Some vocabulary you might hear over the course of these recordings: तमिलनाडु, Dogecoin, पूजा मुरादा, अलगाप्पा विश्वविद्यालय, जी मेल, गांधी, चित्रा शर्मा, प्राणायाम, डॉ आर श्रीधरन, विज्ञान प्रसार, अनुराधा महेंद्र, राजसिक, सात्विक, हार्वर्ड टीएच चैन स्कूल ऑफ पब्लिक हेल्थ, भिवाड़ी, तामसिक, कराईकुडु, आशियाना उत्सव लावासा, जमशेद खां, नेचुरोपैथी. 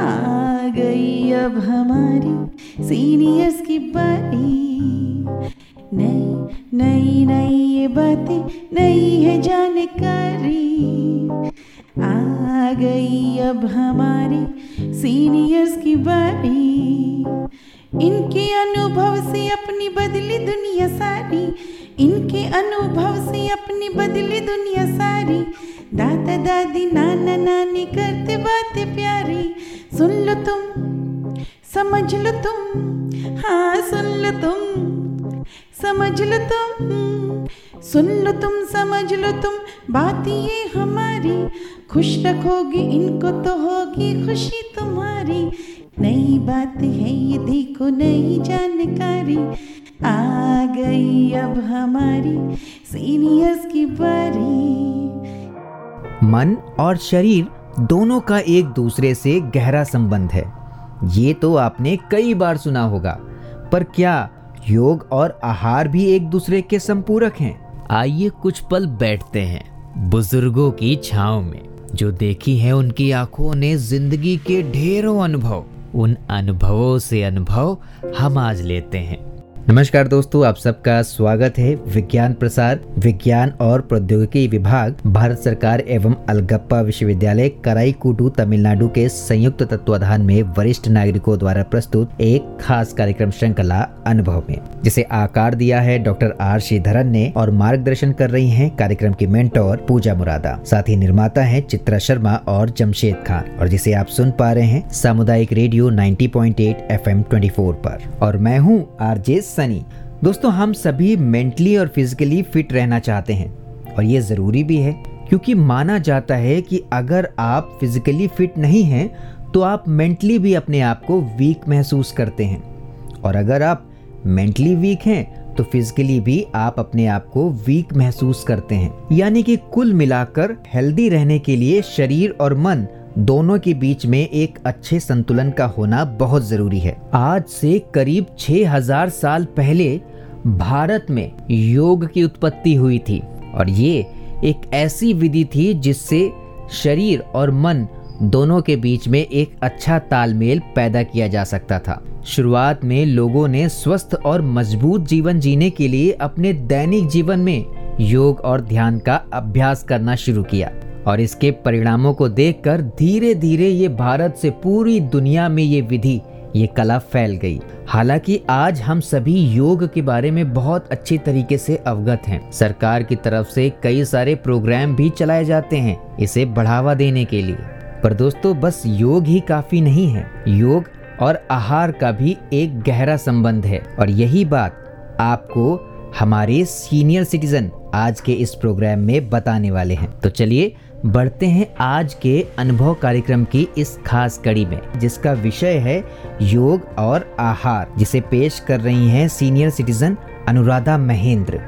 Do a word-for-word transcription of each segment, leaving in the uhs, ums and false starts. आ गई अब हमारी सीनियर्स की बारी, नई नई नई ये बातें नई है जानकारी, आ गई अब हमारी सीनियर्स की बारी, इनके अनुभव से अपनी बदली दुनिया सारी, इनके अनुभव से अपनी बदली दुनिया सारी, दादा दादी नाना नानी करते बातें प्यारी, सुन लो तुम समझ लो तुम, हाँ सुन लो तुम समझ लो तुम, सुन लो तुम समझ लो तुम बात ये हमारी, खुश रखोगी इनको तो होगी खुशी तुम्हारी, नई बात है ये देखो नई जानकारी, आ गई अब हमारी सीनियर्स की बारी। मन और शरीर दोनों का एक दूसरे से गहरा संबंध है, ये तो आपने कई बार सुना होगा, पर क्या योग और आहार भी एक दूसरे के संपूरक हैं? आइए कुछ पल बैठते हैं बुजुर्गों की छांव में, जो देखी है उनकी आंखों ने जिंदगी के ढेरों अनुभव, उन अनुभवों से अनुभव हम आज लेते हैं। नमस्कार दोस्तों, आप सबका स्वागत है विज्ञान प्रसार, विज्ञान और प्रौद्योगिकी विभाग, भारत सरकार एवं अलगाप्पा विश्वविद्यालय कराईकुडु तमिलनाडु के संयुक्त तत्वाधान में वरिष्ठ नागरिकों द्वारा प्रस्तुत एक खास कार्यक्रम श्रृंखला अनुभव में, जिसे आकार दिया है डॉ आर श्रीधरन ने और मार्गदर्शन कर रही हैं कार्यक्रम की मेंटोर पूजा मुरादा, साथ ही निर्माता है चित्रा शर्मा और जमशेद खां, और जिसे आप सुन पा रहे हैं सामुदायिक radio ninety point eight F M twenty four पर, और मैं हूँ आरजे सनी। दोस्तों, हम सभी मेंटली और फिजिकली फिट रहना चाहते हैं, और ये ज़रूरी भी है क्योंकि माना जाता है कि अगर आप फिजिकली फिट नहीं हैं तो आप मेंटली भी अपने आप को वीक महसूस करते हैं, और अगर आप मेंटली वीक हैं तो फिजिकली भी आप अपने आप को वीक महसूस करते हैं। यानी कि कुल मिलाकर हेल्दी रहने के लिए शरीर और मन दोनों के बीच में एक अच्छे संतुलन का होना बहुत ज़रूरी है। आज से करीब छह हज़ार साल पहले भारत में योग की उत्पत्ति हुई थी, और ये एक ऐसी विधि थी जिससे शरीर और मन दोनों के बीच में एक अच्छा तालमेल पैदा किया जा सकता था। शुरुआत में लोगों ने स्वस्थ और मजबूत जीवन जीने के लिए अपने दैनिक जीवन में योग और ध्यान का अभ्यास करना शुरू किया, और इसके परिणामों को देखकर धीरे धीरे ये भारत से पूरी दुनिया में ये विधि, ये कला फैल गई। हालांकि आज हम सभी योग के बारे में बहुत अच्छे तरीके से अवगत हैं। सरकार की तरफ से कई सारे प्रोग्राम भी चलाए जाते हैं इसे बढ़ावा देने के लिए, पर दोस्तों बस योग ही काफी नहीं है, योग और आहार का भी एक गहरा संबंध है, और यही बात आपको हमारे सीनियर सिटीजन आज के इस प्रोग्राम में बताने वाले हैं। तो चलिए बढ़ते हैं आज के अनुभव कार्यक्रम की इस खास कड़ी में, जिसका विषय है योग और आहार, जिसे पेश कर रही हैं सीनियर सिटीजन अनुराधा महेंद्र।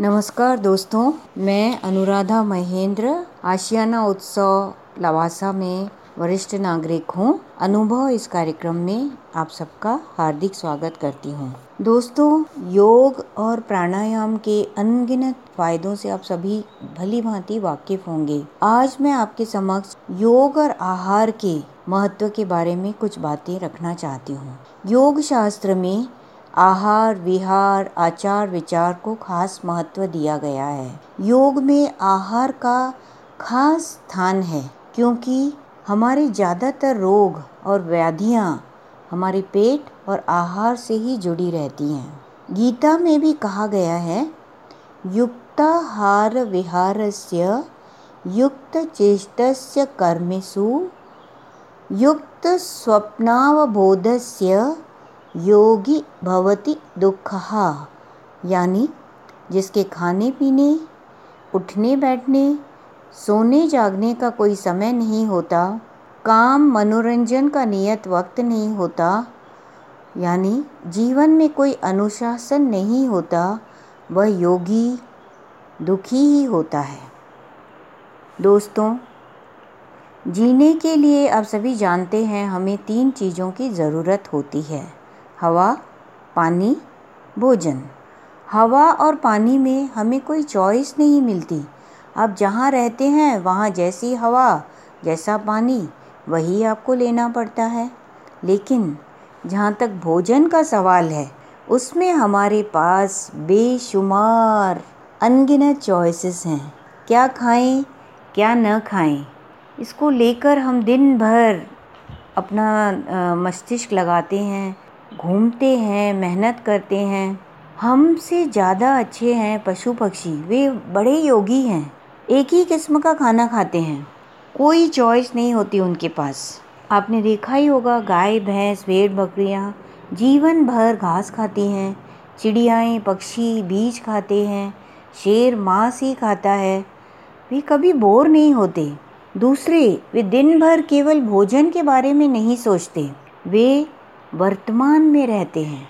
नमस्कार दोस्तों, मैं अनुराधा महेंद्र आशियाना उत्सव लावासा में वरिष्ठ नागरिक हूँ। अनुभव इस कार्यक्रम में आप सबका हार्दिक स्वागत करती हूँ। दोस्तों, योग और प्राणायाम के अनगिनत फायदों से आप सभी भली भांति वाकिफ होंगे। आज मैं आपके समक्ष योग और आहार के महत्व के बारे में कुछ बातें रखना चाहती हूँ। योग शास्त्र में आहार, विहार, आचार, विचार को खास महत्व दिया गया है। योग में आहार का खास स्थान है, क्योंकि हमारे ज़्यादातर रोग और व्याधियाँ हमारे पेट और आहार से ही जुड़ी रहती हैं। गीता में भी कहा गया है, युक्ताहार विहारस्य युक्त चेष्टस्य कर्मेषु युक्त स्वप्नावबोधस्य योगी भवति दुःखहा। यानी जिसके खाने पीने, उठने बैठने, सोने जागने का कोई समय नहीं होता, काम मनोरंजन का नियत वक्त नहीं होता, यानी जीवन में कोई अनुशासन नहीं होता, वह योगी दुखी ही होता है। दोस्तों, जीने के लिए आप सभी जानते हैं हमें तीन चीज़ों की ज़रूरत होती है, हवा, पानी, भोजन। हवा और पानी में हमें कोई चॉइस नहीं मिलती, आप जहाँ रहते हैं वहाँ जैसी हवा जैसा पानी वही आपको लेना पड़ता है। लेकिन जहाँ तक भोजन का सवाल है, उसमें हमारे पास बेशुमार अनगिनत चॉइसेस हैं। क्या खाएं, क्या न खाएं, इसको लेकर हम दिन भर अपना मस्तिष्क लगाते हैं, घूमते हैं, मेहनत करते हैं। हमसे ज़्यादा अच्छे हैं पशु पक्षी, वे बड़े योगी हैं, एक ही किस्म का खाना खाते हैं, कोई चॉइस नहीं होती उनके पास। आपने देखा ही होगा, गाय, भैंस, भेड़, बकरियाँ जीवन भर घास खाती हैं, चिड़ियाँ, पक्षी बीज खाते हैं, शेर मांस ही खाता है, वे कभी बोर नहीं होते। दूसरे, वे दिन भर केवल भोजन के बारे में नहीं सोचते, वे वर्तमान में रहते हैं।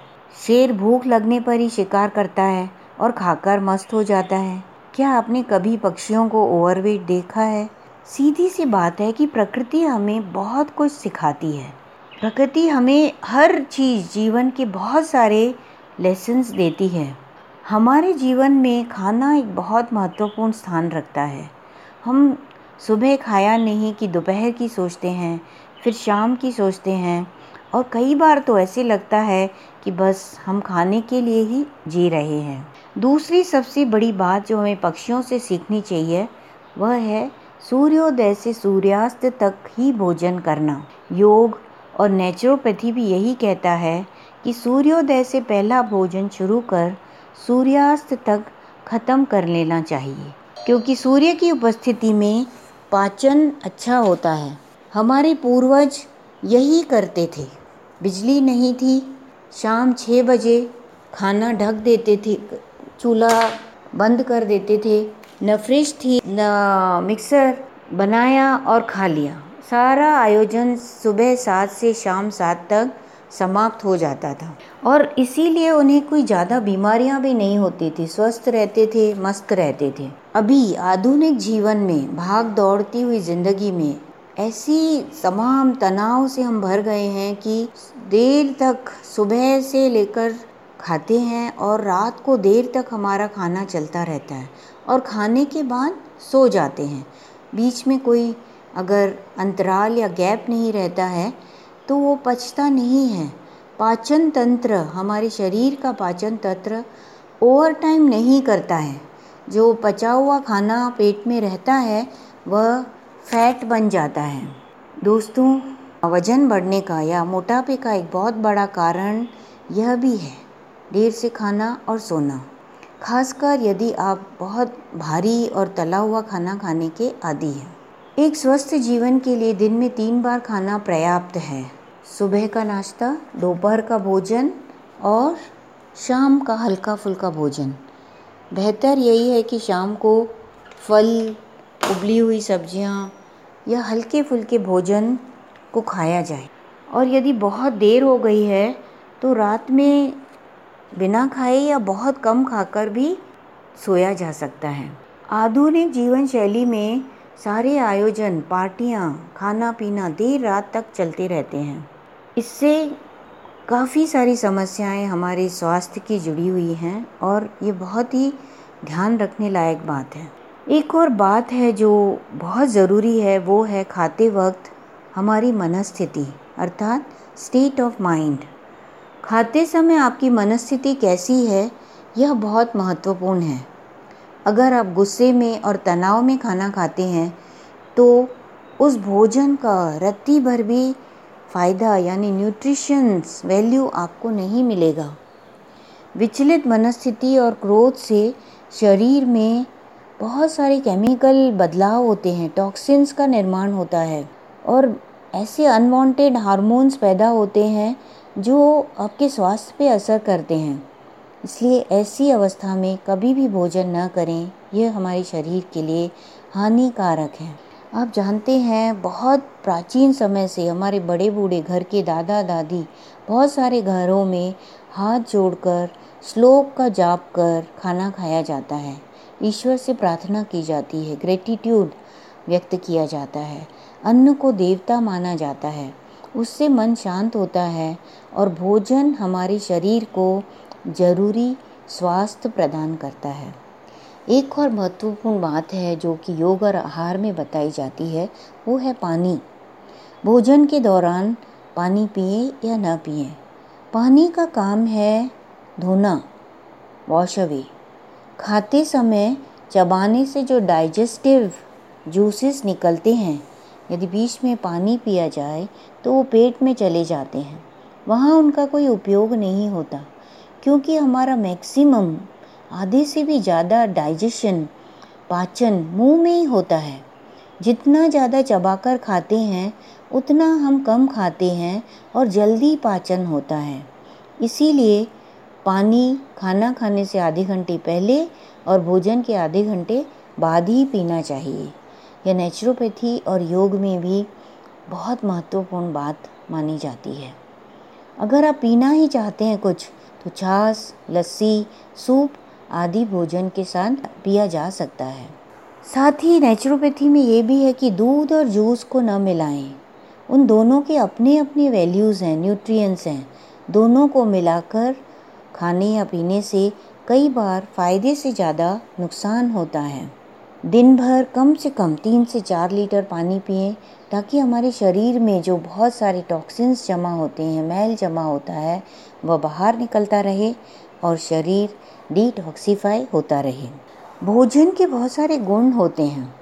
शेर भूख लगने पर ही शिकार करता है और खाकर मस्त हो जाता है। क्या आपने कभी पक्षियों को ओवरवेट देखा है? सीधी सी बात है कि प्रकृति हमें बहुत कुछ सिखाती है। प्रकृति हमें हर चीज़, जीवन के बहुत सारे लेसन्स देती है। हमारे जीवन में खाना एक बहुत महत्वपूर्ण स्थान रखता है। हम सुबह खाया नहीं कि दोपहर की सोचते हैं, फिर शाम की सोचते हैं, और कई बार तो ऐसे लगता है कि बस हम खाने के लिए ही जी रहे हैं। दूसरी सबसे बड़ी बात जो हमें पक्षियों से सीखनी चाहिए वह है सूर्योदय से सूर्यास्त तक ही भोजन करना। योग और नेचुरोपैथी भी यही कहता है कि सूर्योदय से पहला भोजन शुरू कर सूर्यास्त तक ख़त्म कर लेना चाहिए, क्योंकि सूर्य की उपस्थिति में पाचन अच्छा होता है। हमारे पूर्वज यही करते थे। बिजली नहीं थी, शाम छः बजे खाना ढक देते थे, चूल्हा बंद कर देते थे, न फ्रिज थी न मिक्सर, बनाया और खा लिया। सारा आयोजन सुबह सात से शाम सात तक समाप्त हो जाता था, और इसीलिए उन्हें कोई ज़्यादा बीमारियां भी नहीं होती थी, स्वस्थ रहते थे, मस्त रहते थे। अभी आधुनिक जीवन में, भाग दौड़ती हुई ज़िंदगी में ऐसी तमाम तनाव से हम भर गए हैं कि देर तक सुबह से लेकर खाते हैं और रात को देर तक हमारा खाना चलता रहता है, और खाने के बाद सो जाते हैं। बीच में कोई अगर अंतराल या गैप नहीं रहता है तो वो पचता नहीं है। पाचन तंत्र, हमारे शरीर का पाचन तंत्र ओवर टाइम नहीं करता है। जो पचा हुआ खाना पेट में रहता है वह फैट बन जाता है। दोस्तों, वज़न बढ़ने का या मोटापे का एक बहुत बड़ा कारण यह भी है, देर से खाना और सोना, खासकर यदि आप बहुत भारी और तला हुआ खाना खाने के आदी हैं। एक स्वस्थ जीवन के लिए दिन में तीन बार खाना पर्याप्त है, सुबह का नाश्ता, दोपहर का भोजन और शाम का हल्का फुल्का भोजन। बेहतर यही है कि शाम को फल, उबली हुई सब्जियां या हल्के फुल्के भोजन को खाया जाए, और यदि बहुत देर हो गई है तो रात में बिना खाए या बहुत कम खाकर भी सोया जा सकता है। आधुनिक जीवन शैली में सारे आयोजन, पार्टियां, खाना पीना देर रात तक चलते रहते हैं। इससे काफ़ी सारी समस्याएं हमारे स्वास्थ्य की जुड़ी हुई हैं, और ये बहुत ही ध्यान रखने लायक बात है। एक और बात है जो बहुत ज़रूरी है, वो है खाते वक्त हमारी मनस्थिति, अर्थात स्टेट ऑफ माइंड। खाते समय आपकी मनस्थिति कैसी है, यह बहुत महत्वपूर्ण है। अगर आप गुस्से में और तनाव में खाना खाते हैं तो उस भोजन का रत्ती भर भी फ़ायदा यानी न्यूट्रिशंस वैल्यू आपको नहीं मिलेगा। विचलित मनस्थिति और क्रोध से शरीर में बहुत सारे केमिकल बदलाव होते हैं, टॉक्सिन्स का निर्माण होता है, और ऐसे अनवांटेड हार्मोन्स पैदा होते हैं जो आपके स्वास्थ्य पे असर करते हैं। इसलिए ऐसी अवस्था में कभी भी भोजन ना करें, यह हमारे शरीर के लिए हानिकारक है। आप जानते हैं, बहुत प्राचीन समय से हमारे बड़े बूढ़े, घर के दादा दादी, बहुत सारे घरों में हाथ जोड़कर श्लोक का जाप कर खाना खाया जाता है, ईश्वर से प्रार्थना की जाती है, ग्रेटिट्यूड व्यक्त किया जाता है, अन्न को देवता माना जाता है, उससे मन शांत होता है, और भोजन हमारे शरीर को जरूरी स्वास्थ्य प्रदान करता है। एक और महत्वपूर्ण बात है जो कि योग और आहार में बताई जाती है, वो है पानी। भोजन के दौरान पानी पिए या ना पिए। पानी का काम है धोना, वॉश अवे। खाते समय चबाने से जो डाइजेस्टिव जूसेस निकलते हैं, यदि बीच में पानी पिया जाए तो वो पेट में चले जाते हैं, वहाँ उनका कोई उपयोग नहीं होता, क्योंकि हमारा मैक्सिमम आधे से भी ज़्यादा डाइजेशन, पाचन मुंह में ही होता है। जितना ज़्यादा चबाकर खाते हैं उतना हम कम खाते हैं और जल्दी पाचन होता है। इसीलिए पानी खाना खाने से आधे घंटे पहले और भोजन के आधे घंटे बाद ही पीना चाहिए। यह नेचुरोपैथी और योग में भी बहुत महत्वपूर्ण बात मानी जाती है। अगर आप पीना ही चाहते हैं कुछ, तो छाछ, लस्सी, सूप आदि भोजन के साथ पिया जा सकता है। साथ ही नेचुरोपैथी में ये भी है कि दूध और जूस को न मिलाएं। उन दोनों के अपने अपने वैल्यूज़ हैं, न्यूट्रिएंट्स हैं। दोनों को मिलाकर खाने या पीने से कई बार फ़ायदे से ज़्यादा नुकसान होता है। दिन भर कम से कम तीन से चार लीटर पानी पिएं, ताकि हमारे शरीर में जो बहुत सारे टॉक्सिन्स जमा होते हैं, मैल जमा होता है, वह बाहर निकलता रहे और शरीर डिटॉक्सीफाई होता रहे। भोजन के बहुत सारे गुण होते हैं।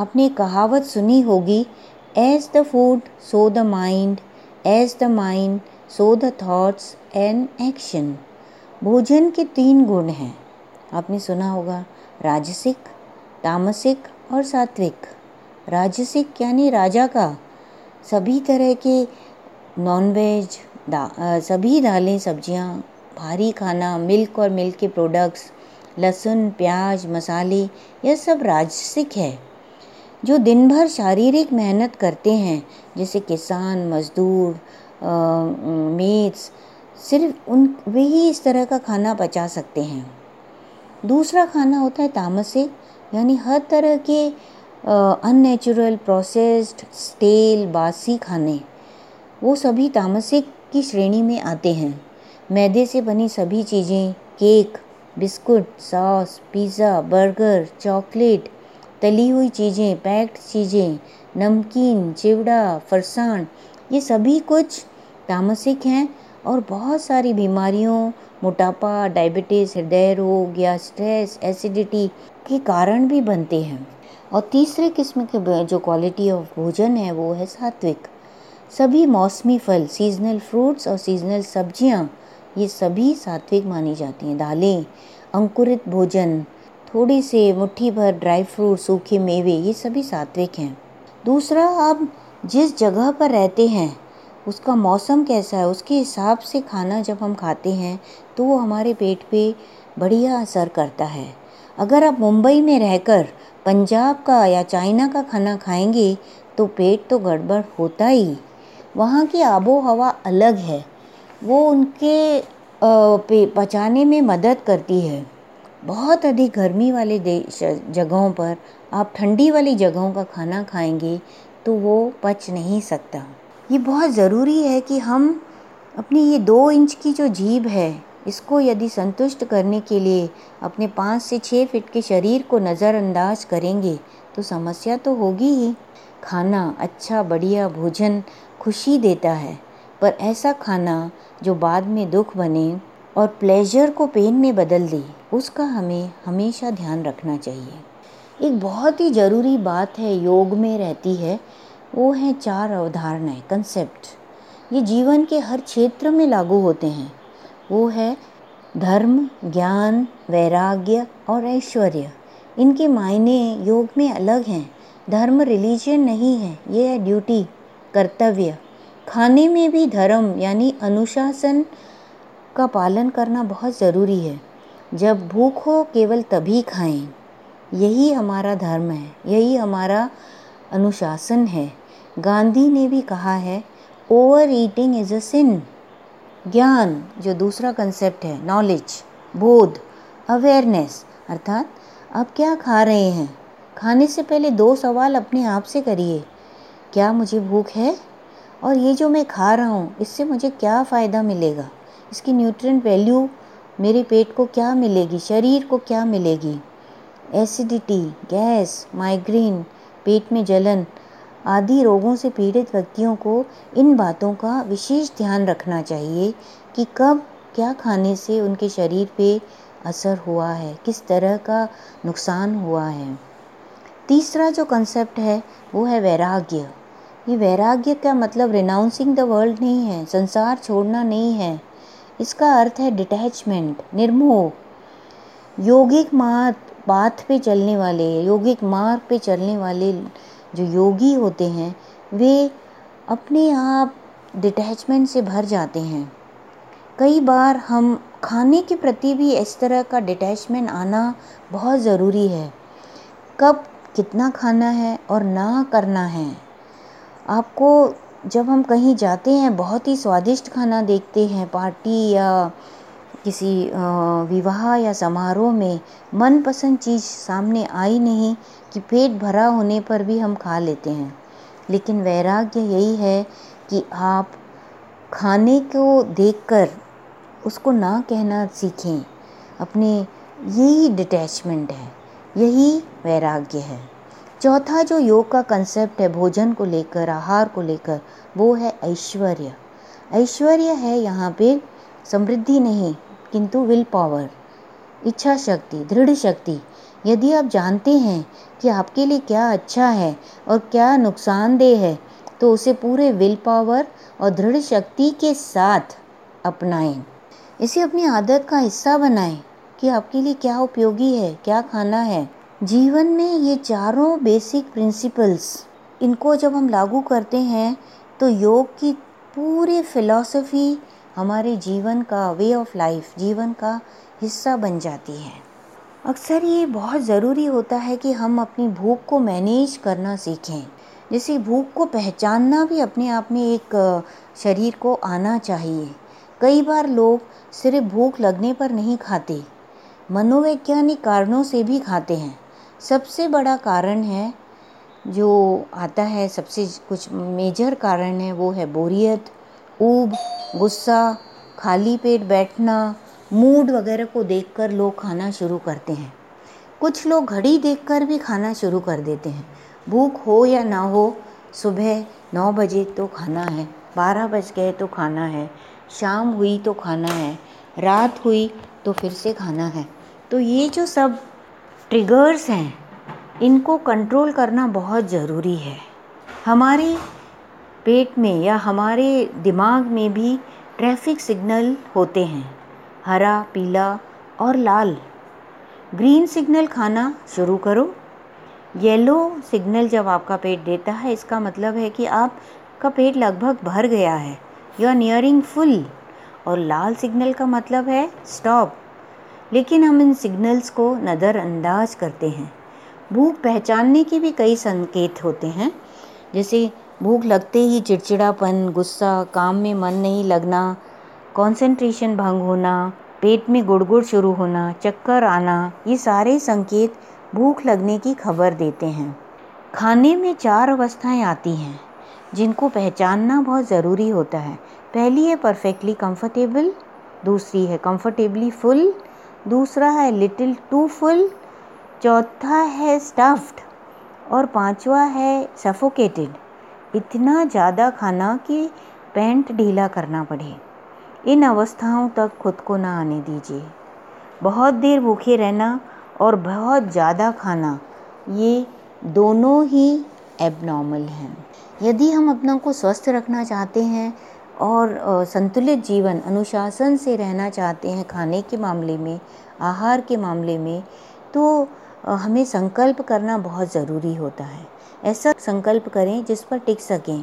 आपने कहावत सुनी होगी, as the food so the mind, as the mind so the thoughts and action. भोजन के तीन गुण हैं, आपने सुना होगा, राजसिक, तामसिक और सात्विक। राजसिक यानी राजा का, सभी तरह के नॉनवेज, दा, सभी दालें, सब्जियां, भारी खाना, मिल्क और मिल्क के प्रोडक्ट्स, लहसुन, प्याज, मसाले, यह सब राजसिक है। जो दिन भर शारीरिक मेहनत करते हैं, जैसे किसान, मजदूर, मेड्स, सिर्फ उन वे ही इस तरह का खाना पचा सकते हैं। दूसरा खाना होता है तामसिक, यानी हर तरह के अननेचुरल, प्रोसेस्ड, स्टेल, बासी खाने, वो सभी तामसिक की श्रेणी में आते हैं। मैदे से बनी सभी चीज़ें, cake, biscuit, sauce, pizza, burger, chocolate, तली हुई चीज़ें, पैक्ड चीज़ें, नमकीन, चिवड़ा, फरसान, ये सभी कुछ तामसिक हैं और बहुत सारी बीमारियों, मोटापा, डायबिटीज़, हृदय रोग या स्ट्रेस, एसिडिटी के कारण भी बनते हैं। और तीसरे किस्म के जो क्वालिटी ऑफ भोजन है वो है सात्विक। सभी मौसमी फल, सीजनल फ्रूट्स और सीजनल सब्जियां, ये सभी सात्विक मानी जाती हैं। दालें, अंकुरित भोजन, थोड़ी से मुट्ठी भर ड्राई फ्रूट, सूखे मेवे, ये सभी सात्विक हैं। दूसरा, आप जिस जगह पर रहते हैं उसका मौसम कैसा है, उसके हिसाब से खाना जब हम खाते हैं तो वो हमारे पेट पे बढ़िया असर करता है। अगर आप मुंबई में रहकर पंजाब का या चाइना का खाना खाएंगे तो पेट तो गड़बड़ होता ही। वहाँ की आबो हवा अलग है, वो उनके पे पचाने में मदद करती है। बहुत अधिक गर्मी वाले जगहों पर आप ठंडी वाली जगहों का खाना खाएंगे तो वो पच नहीं सकता। ये बहुत ज़रूरी है कि हम अपनी ये दो इंच की जो जीभ है, इसको यदि संतुष्ट करने के लिए अपने पाँच से छः फिट के शरीर को नज़रअंदाज करेंगे तो समस्या तो होगी ही। खाना अच्छा, बढ़िया भोजन खुशी देता है, पर ऐसा खाना जो बाद में दुख बने और प्लेजर को पेन में बदल दे, उसका हमें हमेशा ध्यान रखना चाहिए। एक बहुत ही ज़रूरी बात है योग में रहती है, वो है चार अवधारणाएं, कंसेप्ट। ये जीवन के हर क्षेत्र में लागू होते हैं। वो है धर्म, ज्ञान, वैराग्य और ऐश्वर्य। इनके मायने योग में अलग हैं। धर्म रिलीजन नहीं है, ये है ड्यूटी, कर्तव्य। खाने में भी धर्म यानी अनुशासन का पालन करना बहुत ज़रूरी है। जब भूख हो केवल तभी खाएं, यही हमारा धर्म है, यही हमारा अनुशासन है। गांधी ने भी कहा है, over eating is a sin. ज्ञान, जो दूसरा कंसेप्ट है, नॉलेज, बोध, अवेयरनेस, अर्थात आप क्या खा रहे हैं। खाने से पहले दो सवाल अपने आप से करिए, क्या मुझे भूख है और ये जो मैं खा रहा हूँ इससे मुझे क्या फ़ायदा मिलेगा, इसकी न्यूट्रिएंट वैल्यू मेरे पेट को क्या मिलेगी, शरीर को क्या मिलेगी। एसिडिटी, गैस, माइग्रेन, पेट में जलन आदि रोगों से पीड़ित व्यक्तियों को इन बातों का विशेष ध्यान रखना चाहिए कि कब क्या खाने से उनके शरीर पे असर हुआ है, किस तरह का नुकसान हुआ है। तीसरा जो कंसेप्ट है वो है वैराग्य। ये वैराग्य का मतलब रिनाउंसिंग द वर्ल्ड नहीं है, संसार छोड़ना नहीं है। इसका अर्थ है डिटैचमेंट, निर्मोह। योगिक मार्ग पाथ पे चलने वाले, योगिक मार्ग पे चलने वाले जो योगी होते हैं वे अपने आप डिटैचमेंट से भर जाते हैं। कई बार हम खाने के प्रति भी इस तरह का डिटैचमेंट आना बहुत ज़रूरी है। कब कितना खाना है और ना करना है। आपको जब हम कहीं जाते हैं, बहुत ही स्वादिष्ट खाना देखते हैं, पार्टी या किसी विवाह या समारोह में मनपसंद चीज़ सामने आई नहीं कि पेट भरा होने पर भी हम खा लेते हैं। लेकिन वैराग्य यही है कि आप खाने को देखकर उसको ना कहना सीखें। अपने यही डिटैचमेंट है, यही वैराग्य है। चौथा जो योग का कंसेप्ट है भोजन को लेकर, आहार को लेकर, वो है ऐश्वर्य। ऐश्वर्य है यहाँ पे समृद्धि नहीं, किंतु विल पावर, इच्छा शक्ति, दृढ़ शक्ति। यदि आप जानते हैं कि आपके लिए क्या अच्छा है और क्या नुकसानदेह है तो उसे पूरे विल पावर और दृढ़ शक्ति के साथ अपनाएं। इसे अपनी आदत का हिस्सा बनाएं कि आपके लिए क्या उपयोगी है, क्या खाना है। जीवन में ये चारों बेसिक प्रिंसिपल्स, इनको जब हम लागू करते हैं तो योग की पूरी फिलॉसफी हमारे जीवन का वे ऑफ लाइफ, जीवन का हिस्सा बन जाती है। अक्सर ये बहुत ज़रूरी होता है कि हम अपनी भूख को मैनेज करना सीखें। जैसे भूख को पहचानना भी अपने आप में एक शरीर को आना चाहिए। कई बार लोग सिर्फ भूख लगने पर नहीं खाते, मनोवैज्ञानिक कारणों से भी खाते हैं। सबसे बड़ा कारण है जो आता है, सबसे कुछ मेजर कारण है, वो है बोरियत, ऊब, गुस्सा, खाली पेट बैठना, मूड वगैरह को देखकर लोग खाना शुरू करते हैं। कुछ लोग घड़ी देखकर भी खाना शुरू कर देते हैं। भूख हो या ना हो, सुबह नौ बजे तो खाना है, बारह बज गए तो खाना है, शाम हुई तो खाना है, रात हुई तो फिर से खाना है। तो ये जो सब ट्रिगर्स हैं, इनको कंट्रोल करना बहुत ज़रूरी है। हमारे पेट में या हमारे दिमाग में भी ट्रैफिक सिग्नल होते हैं, हरा, पीला और लाल। ग्रीन सिग्नल खाना शुरू करो, येलो सिग्नल जब आपका पेट देता है इसका मतलब है कि आपका पेट लगभग भर गया है, यू आर नियरिंग फुल, और लाल सिग्नल का मतलब है स्टॉप। लेकिन हम इन सिग्नल्स को नज़रअंदाज करते हैं। भूख पहचानने के भी कई संकेत होते हैं, जैसे भूख लगते ही चिड़चिड़ापन, गुस्सा, काम में मन नहीं लगना, कंसंट्रेशन भंग होना, पेट में गुड़गुड़ शुरू होना, चक्कर आना, ये सारे संकेत भूख लगने की खबर देते हैं। खाने में चार अवस्थाएं आती हैं जिनको पहचानना बहुत ज़रूरी होता है। पहली है परफेक्टली कंफर्टेबल, दूसरी है कंफर्टेबली फुल, दूसरा है लिटिल टू फुल, चौथा है स्टफ्ड और पाँचवा है सफोकेटेड, इतना ज़्यादा खाना कि पैंट ढीला करना पड़े। इन अवस्थाओं तक खुद को ना आने दीजिए। बहुत देर भूखे रहना और बहुत ज़्यादा खाना, ये दोनों ही एबनॉर्मल हैं। यदि हम अपनों को स्वस्थ रखना चाहते हैं और संतुलित जीवन, अनुशासन से रहना चाहते हैं खाने के मामले में, आहार के मामले में, तो हमें संकल्प करना बहुत ज़रूरी होता है। ऐसा संकल्प करें जिस पर टिक सकें।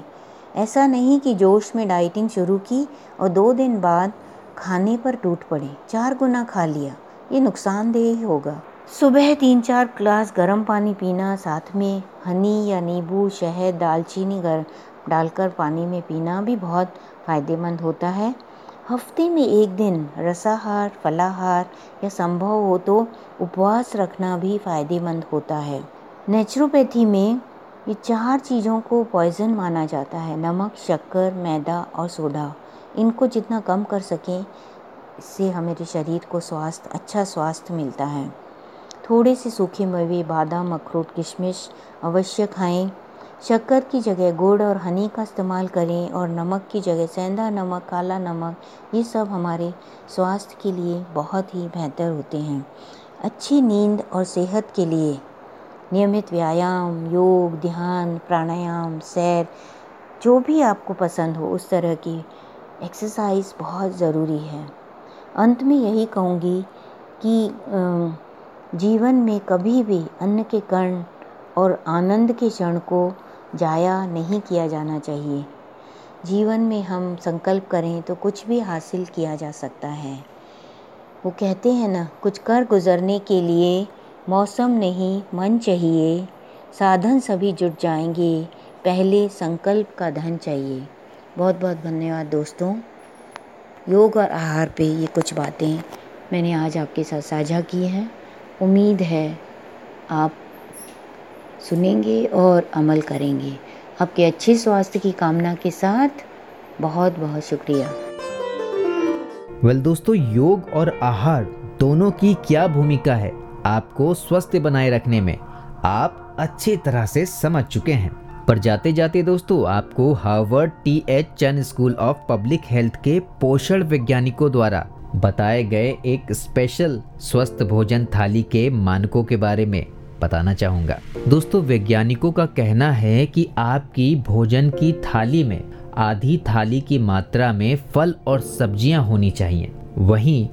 ऐसा नहीं कि जोश में डाइटिंग शुरू की और दो दिन बाद खाने पर टूट पड़े, चार गुना खा लिया, ये नुकसानदेह होगा। सुबह तीन चार ग्लास गर्म पानी पीना, साथ में हनी या नींबू, शहद, दालचीनी गर डालकर पानी में पीना भी बहुत फ़ायदेमंद होता है। हफ्ते में एक दिन रसाहार, फलाहार या संभव हो तो उपवास रखना भी फ़ायदेमंद होता है। नेचुरोपैथी में ये चार चीज़ों को पॉइजन माना जाता है, नमक, शक्कर, मैदा और सोडा। इनको जितना कम कर सकें, इससे हमारे शरीर को स्वास्थ्य, अच्छा स्वास्थ्य मिलता है। थोड़े से सूखे मेवे बादाम अखरोट किशमिश अवश्य खाएं। शक्कर की जगह गुड़ और हनी का इस्तेमाल करें और नमक की जगह सेंधा नमक काला नमक, ये सब हमारे स्वास्थ्य के लिए बहुत ही बेहतर होते हैं। अच्छी नींद और सेहत के लिए नियमित व्यायाम, योग, ध्यान, प्राणायाम, सैर, जो भी आपको पसंद हो उस तरह की एक्सरसाइज बहुत ज़रूरी है। अंत में यही कहूँगी कि जीवन में कभी भी अन्न के कण और आनंद के क्षण को जाया नहीं किया जाना चाहिए। जीवन में हम संकल्प करें तो कुछ भी हासिल किया जा सकता है। वो कहते हैं ना, कुछ कर गुजरने के लिए मौसम नहीं मन चाहिए, साधन सभी जुट जाएंगे, पहले संकल्प का धन चाहिए। बहुत बहुत धन्यवाद दोस्तों। योग और आहार पे ये कुछ बातें मैंने आज आपके साथ साझा की हैं। उम्मीद है आप सुनेंगे और अमल करेंगे। आपके अच्छे स्वास्थ्य की कामना के साथ बहुत बहुत शुक्रिया। वेल दोस्तों, योग और आहार दोनों की क्या भूमिका है आपको स्वस्थ बनाए रखने में, आप अच्छी तरह से समझ चुके हैं। पर जाते जाते दोस्तों, आपको हार्वर्ड टीएच चैन स्कूल ऑफ पब्लिक हेल्थ के पोषण वैज्ञानिकों द्वारा बताए गए एक स्पेशल स्वस्थ भोजन थाली के मानकों के बारे में बताना चाहूँगा। दोस्तों, वैज्ञानिकों का कहना है कि आपकी भोजन की थाली में आधी थाली की मात्रा में फल और सब्जियां होनी चाहिए, वहीं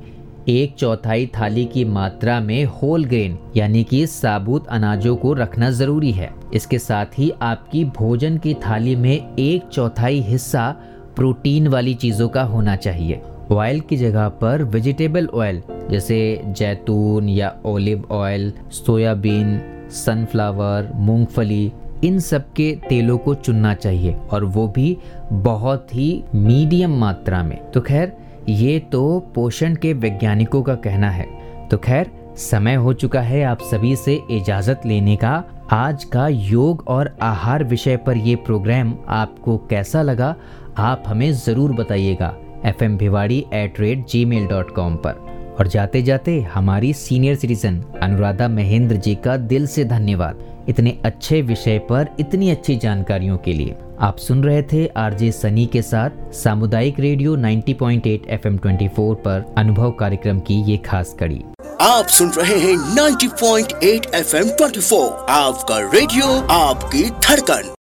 एक चौथाई थाली की मात्रा में होल ग्रेन यानी कि साबुत अनाजों को रखना जरूरी है। इसके साथ ही आपकी भोजन की थाली में एक चौथाई हिस्सा प्रोटीन वाली चीज़ों का होना चाहिए। ऑयल की जगह पर वेजिटेबल ऑयल जैसे जैतून या ओलिव ऑयल, सोयाबीन, सनफ्लावर, मूंगफली, इन सब के तेलों को चुनना चाहिए और वो भी बहुत ही मीडियम मात्रा में। तो खैर, ये तो पोषण के वैज्ञानिकों का कहना है। तो खैर, समय हो चुका है आप सभी से इजाज़त लेने का। आज का योग और आहार विषय पर ये प्रोग्राम आपको कैसा लगा आप हमें ज़रूर बताइएगा F M भिवाड़ी at rate जी मेल dot com पर। और जाते जाते हमारी सीनियर सिटीजन अनुराधा महेंद्र जी का दिल से धन्यवाद इतने अच्छे विषय पर इतनी अच्छी जानकारियों के लिए। आप सुन रहे थे आरजे सनी के साथ सामुदायिक रेडियो नब्बे पॉइंट आठ एफ एम चौबीस पर अनुभव कार्यक्रम की ये खास कड़ी। आप सुन रहे हैं नब्बे पॉइंट आठ एफ एम चौबीस, आपका रेडियो आपकी धड़कन।